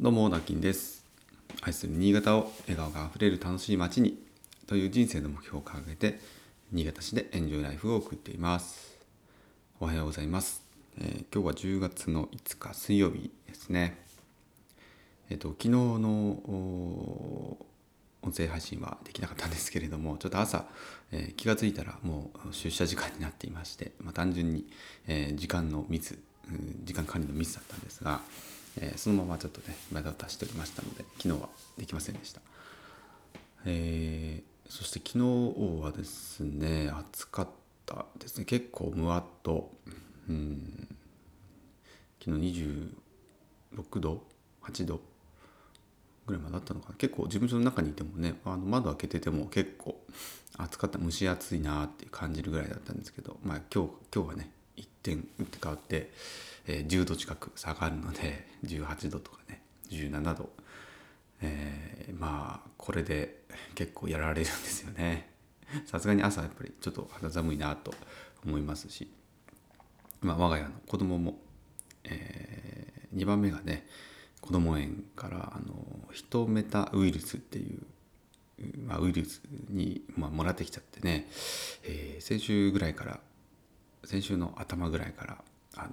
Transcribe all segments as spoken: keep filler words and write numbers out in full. どうもナッキンです。愛する新潟を笑顔があふれる楽しい街にという人生の目標を掲げて、新潟市でエンジョイライフを送っています。おはようございます。えー、今日はじゅうがつのいつか水曜日ですね。えっと昨日の音声配信はできなかったんですけれども、ちょっと朝、えー、気がついたらもう出社時間になっていまして、まあ、単純に、えー、時間のミス、うん、時間管理のミスだったんですが、えー、そのままちょっとね目立たしておりましたので、昨日はできませんでした。えー、そして昨日はですね、暑かったですね。結構むわっと、うん、昨日にじゅうろくどはちどぐらいまであったのかな。結構事務所の中にいてもね、あの窓開けてても結構暑かった、蒸し暑いなって感じるぐらいだったんですけど、まあ今日今日はね一点打って変わって、えー、じゅうど近く下がるので、じゅうはちどとかねじゅうななど、えー、まあこれで結構やられるんですよね。さすがに朝やっぱりちょっと肌寒いなと思いますし、まあ、我が家の子供も、えー、にばんめがね子供園からあのヒトメタウイルスっていう、まあ、ウイルスに、まあ、もらってきちゃってね、えー、先週ぐらいから先週の頭ぐらいからあ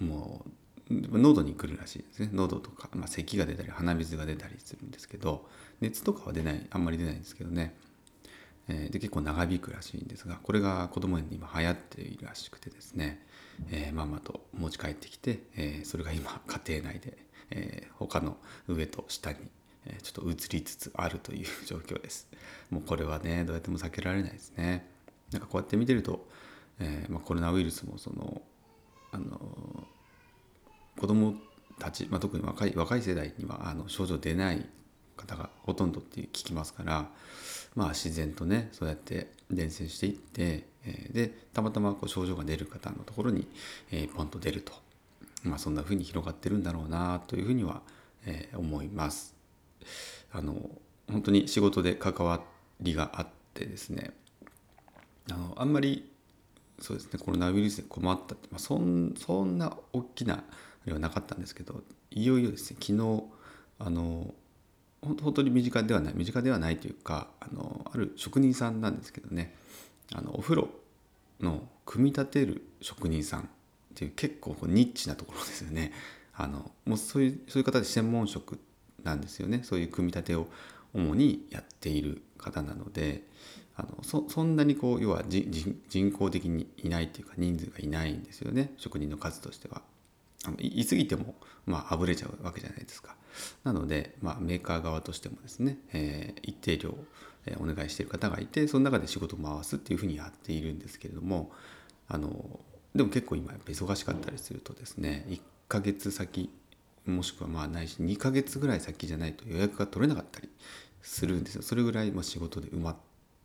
のもう喉に来るらしいですね。喉とか、まあ、咳が出たり鼻水が出たりするんですけど、熱とかは出ない、あんまり出ないんですけどね、えー、で結構長引くらしいんですが、これが子供園に今流行っているらしくてですね、えー、ママと持ち帰ってきて、えー、それが今家庭内で、えー、他の上と下に、えー、ちょっと移りつつあるという状況です。もうこれはねどうやっても避けられないですね。なんかこうやって見てると、えーまあ、コロナウイルスもその、あのー、子どもたち、まあ、特に若い、若い世代にはあの症状出ない方がほとんどって聞きますから、まあ、自然とねそうやって伝染していって、えー、でたまたまこう症状が出る方のところに、えー、ポンと出ると、まあ、そんな風に広がってるんだろうなというふうには、えー、思います。あの本当に仕事で関わりがあってですね、あのあんまりそうですね、コロナウイルスで困ったって、まあ、そん、そんな大きなあれはなかったんですけど、いよいよですね昨日あの本当に身近ではない身近ではないというか、あのある職人さんなんですけどね、あのお風呂の組み立てる職人さんっていう結構ニッチなところですよね。あのもうそういう、そういう方で専門職なんですよね。そういう組み立てを主にやっている方なので、あの そ, そんなにこう要はじじ人口的にいないというか人数がいないんですよね。職人の数としてはあのい過ぎてもまああぶれちゃうわけじゃないですか。なので、まあ、メーカー側としてもですね、えー、一定量、えー、お願いしている方がいて、その中で仕事を回すっていうふうにやっているんですけれども、あのでも結構今やっぱ忙しかったりするとですね、いっかげつさきもしくはまあないしにかげつぐらい先じゃないと予約が取れなかったりするんですよ。それぐらいまあ仕事で埋まっ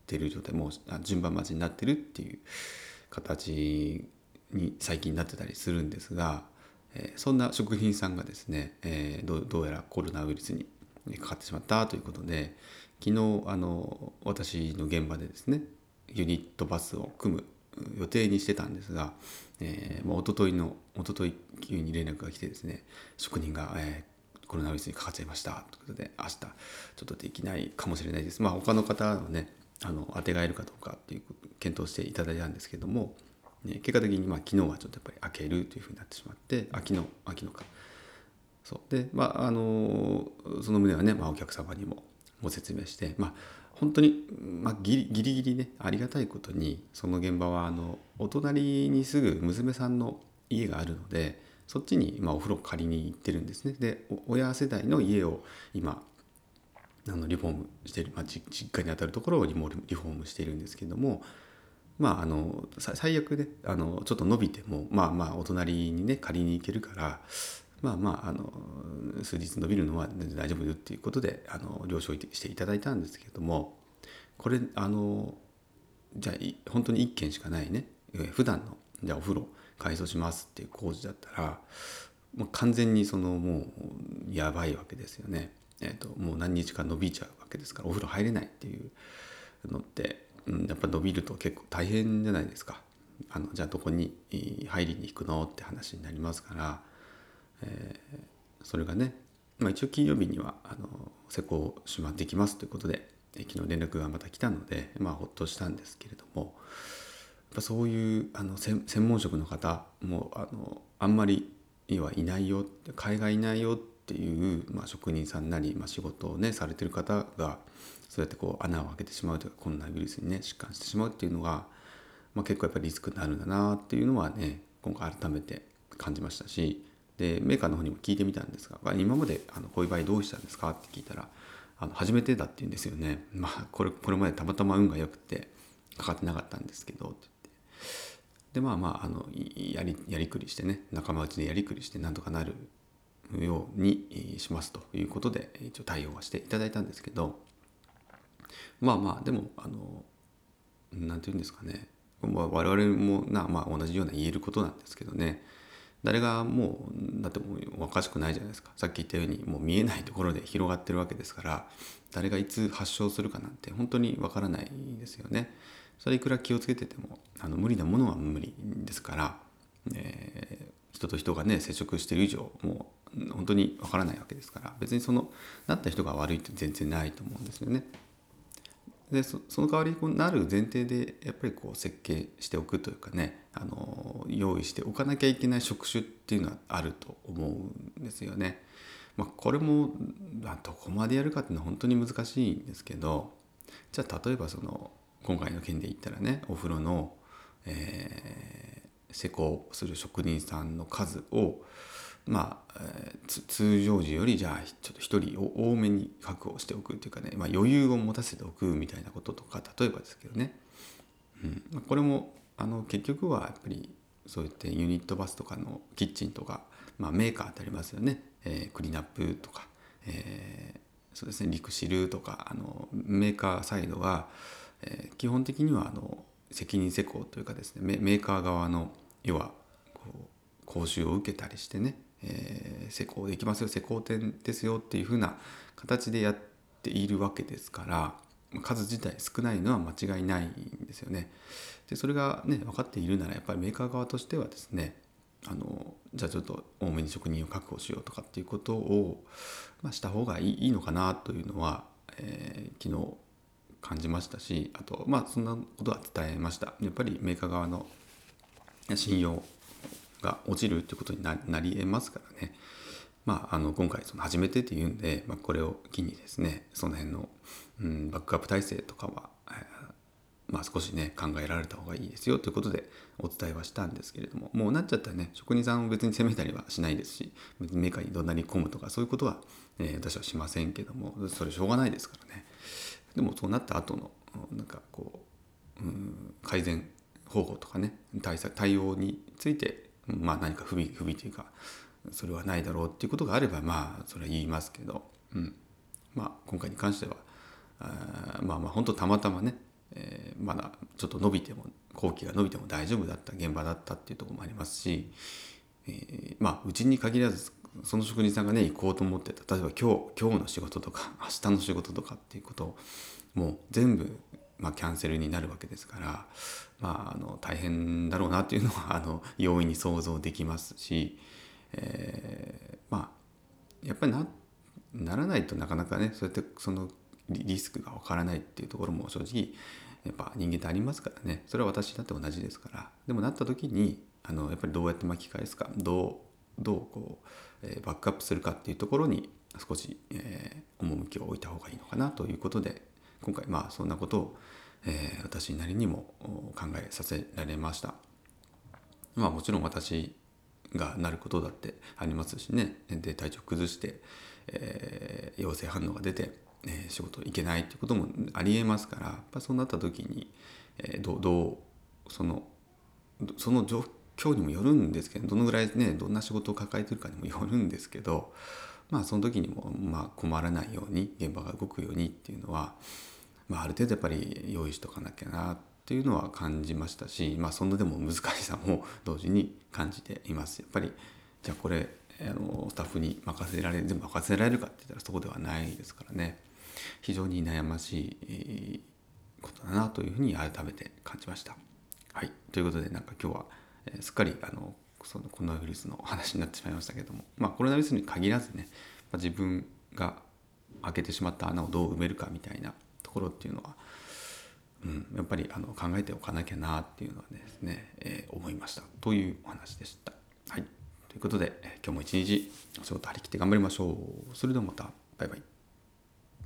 てる状態、もう順番待ちになってるっていう形に最近なってたりするんですが、えー、そんな職人さんがですね、えー、どう、どうやらコロナウイルスにかかってしまったということで、昨日あの私の現場でですねユニットバスを組む予定にしてたんですが、えー、もう一昨日の一昨日急に連絡が来てですね、職人が、えー、コロナウイルスにかかっちゃいましたということで、明日ちょっとできないかもしれないです。まあ他の方のねあの当てがえるかどうかっていう検討していただいたんですけども、ね、結果的にまあ昨日はちょっとやっぱり開けるというふうになってしまって、あ昨日あ昨日か、そうでまああのその旨はね、まあ、お客様にもご説明して、まあ。本当に、まあ、ギリギリギリねありがたいことにその現場はあのお隣にすぐ娘さんの家があるので、そっちに、まあ、お風呂借りに行ってるんですね。で親世代の家を今あのリフォームしている、まあ、実家にあたるところをリフォームしているんですけども、まああの最悪ねあのちょっと伸びてもまあまあお隣にね借りに行けるから。まあまあ、あの数日伸びるのは全然大丈夫よっていうことであの了承していただいたんですけれども、これあのじゃあ本当にいっけんしかないね普段のじゃあお風呂改装しますっていう工事だったら、もう完全にそのもうやばいわけですよね。えーと、もう何日か伸びちゃうわけですから、お風呂入れないっていうのって、うん、やっぱ伸びると結構大変じゃないですか。あのじゃあどこに入りに行くのって話になりますから。えー、それがねまあ、一応金曜日にはあの施工をしまってきますということで、昨日連絡がまた来たので、まあ、ほっとしたんですけれども、やっぱそういうあの専門職の方も あ, のあんまりはいないよ、海外いないよっていう、まあ、職人さんなり、まあ、仕事をねされてる方がそうやってこう穴を開けてしまうというか、コロナウイルスにね疾患してしまうっていうのが、まあ、結構やっぱりリスクになるんだなっていうのはね、今回改めて感じましたし、でメーカーの方にも聞いてみたんですが、今まであのこういう場合どうしたんですかって聞いたら、あの初めてだって言うんですよね。まあこれこれまでたまたま運が良くてかかってなかったんですけどって言って、でまあまああのやりやりくりしてね、仲間内でやりくりしてなんとかなるようにしますということで一応対応はしていただいたんですけど、まあまあでもあのなんていうんですかね、我々もな、まあ、同じような言えることなんですけどね、誰がもうだってもうおかしくないじゃないですか。さっき言ったようにもう見えないところで広がってるわけですから、誰がいつ発症するかなんて本当にわからないですよね。それいくら気をつけててもあの無理なものは無理ですから、えー、人と人がね接触している以上もう本当にわからないわけですから、別にそのなった人が悪いって全然ないと思うんですよね。で そ, その代わりこうなる前提でやっぱりこう設計しておくというかね、あの用意しておかなきゃいけない職種っていうのはあると思うんですよね。まあ、これもどこまでやるかっていうのは本当に難しいんですけど、じゃあ例えばその今回の件で言ったらね、お風呂の、えー、施工する職人さんの数を、まあえー、通常時よりじゃあちょっとひとりを多めに確保しておくというかね、まあ、余裕を持たせておくみたいなこととか、例えばですけどね、うん、これもあの結局はやっぱりそういってユニットバスとかのキッチンとか、まあ、メーカーってありますよね、えー、クリナップとか、えー、そうですね、リクシルとか、あのメーカーサイドが、えー、基本的にはあの責任施工というかですね、メーカー側の要はこう講習を受けたりしてね、えー、施工できますよ、施工店ですよっていう風な形でやっているわけですから、数自体少ないのは間違いないんですよね。でそれがね分かっているなら、やっぱりメーカー側としてはですね、あのじゃあちょっと多めに職人を確保しようとかっていうことを、まあ、した方がい い, い, いのかなというのは、えー、昨日感じましたし、あとまあそんなことは伝えました。やっぱりメーカー側の信用が落ちるということになり得ますからね。まあ、あの今回その初めてっていうんで、まあ、これを機にですね、その辺の、うん、バックアップ体制とかは、えーまあ、少しね考えられた方がいいですよということでお伝えはしたんですけれども、もうなっちゃったらね、職人さんを別に責めたりはしないですし、別にメーカーにどんなに込むとかそういうことは、えー、私はしませんけども、それしょうがないですからね。でもそうなった後のなんかこう、うん、改善方法とかね、対策対応についてまあ、何か不備不備というか、それはないだろうっていうことがあれば、まあそれは言いますけど、うん、まあ今回に関してはあまあまあ本当たまたまね、えー、まだちょっと伸びても工期が伸びても大丈夫だった現場だったっていうところもありますし、えー、まあうちに限らずその職人さんがね行こうと思ってた、例えば今日今日の仕事とか明日の仕事とかっていうことをもう全部まあ、キャンセルになるわけですから、まあ、あの大変だろうなというのはあの容易に想像できますし、えー、まあやっぱり な, ならないとなかなかね、そうやってそのリスクがわからないっていうところも正直やっぱ人間ってありますからね。それは私だって同じですから。でもなった時にあのやっぱりどうやって巻き返すか、どうどうこう、えー、バックアップするかっていうところに少し、えー、趣を置いた方がいいのかなということで、今回まあそんなことを、えー、私なりにも考えさせられました。まあもちろん私がなることだってありますしね。で体調崩して、えー、陽性反応が出て、えー、仕事行けないってこともありえますから、やっぱそうなった時に、えー、ど, どうそのその状況にもよるんですけど、どのぐらいねどんな仕事を抱えてるかにもよるんですけど、まあその時にもまあ困らないように現場が動くようにっていうのは、まあ、ある程度やっぱり用意しとかなきゃなっていうのは感じましたし、まあそんなでも難しさも同時に感じています。やっぱりじゃあこれあのスタッフに任せられ全部任せられるかって言ったらそうではないですからね。非常に悩ましいことだなというふうに改めて感じました。はい、ということでなんか今日はすっかりあのそのコロナウイルスの話になってしまいましたけれども、まあ、コロナウイルスに限らずね、自分が開けてしまった穴をどう埋めるかみたいなところっていうのは、うん、やっぱりあの考えておかなきゃなっていうのはですね、えー、思いましたというお話でした。はい、ということで今日も一日お仕事張り切って頑張りましょう。それではまた、バイバイ。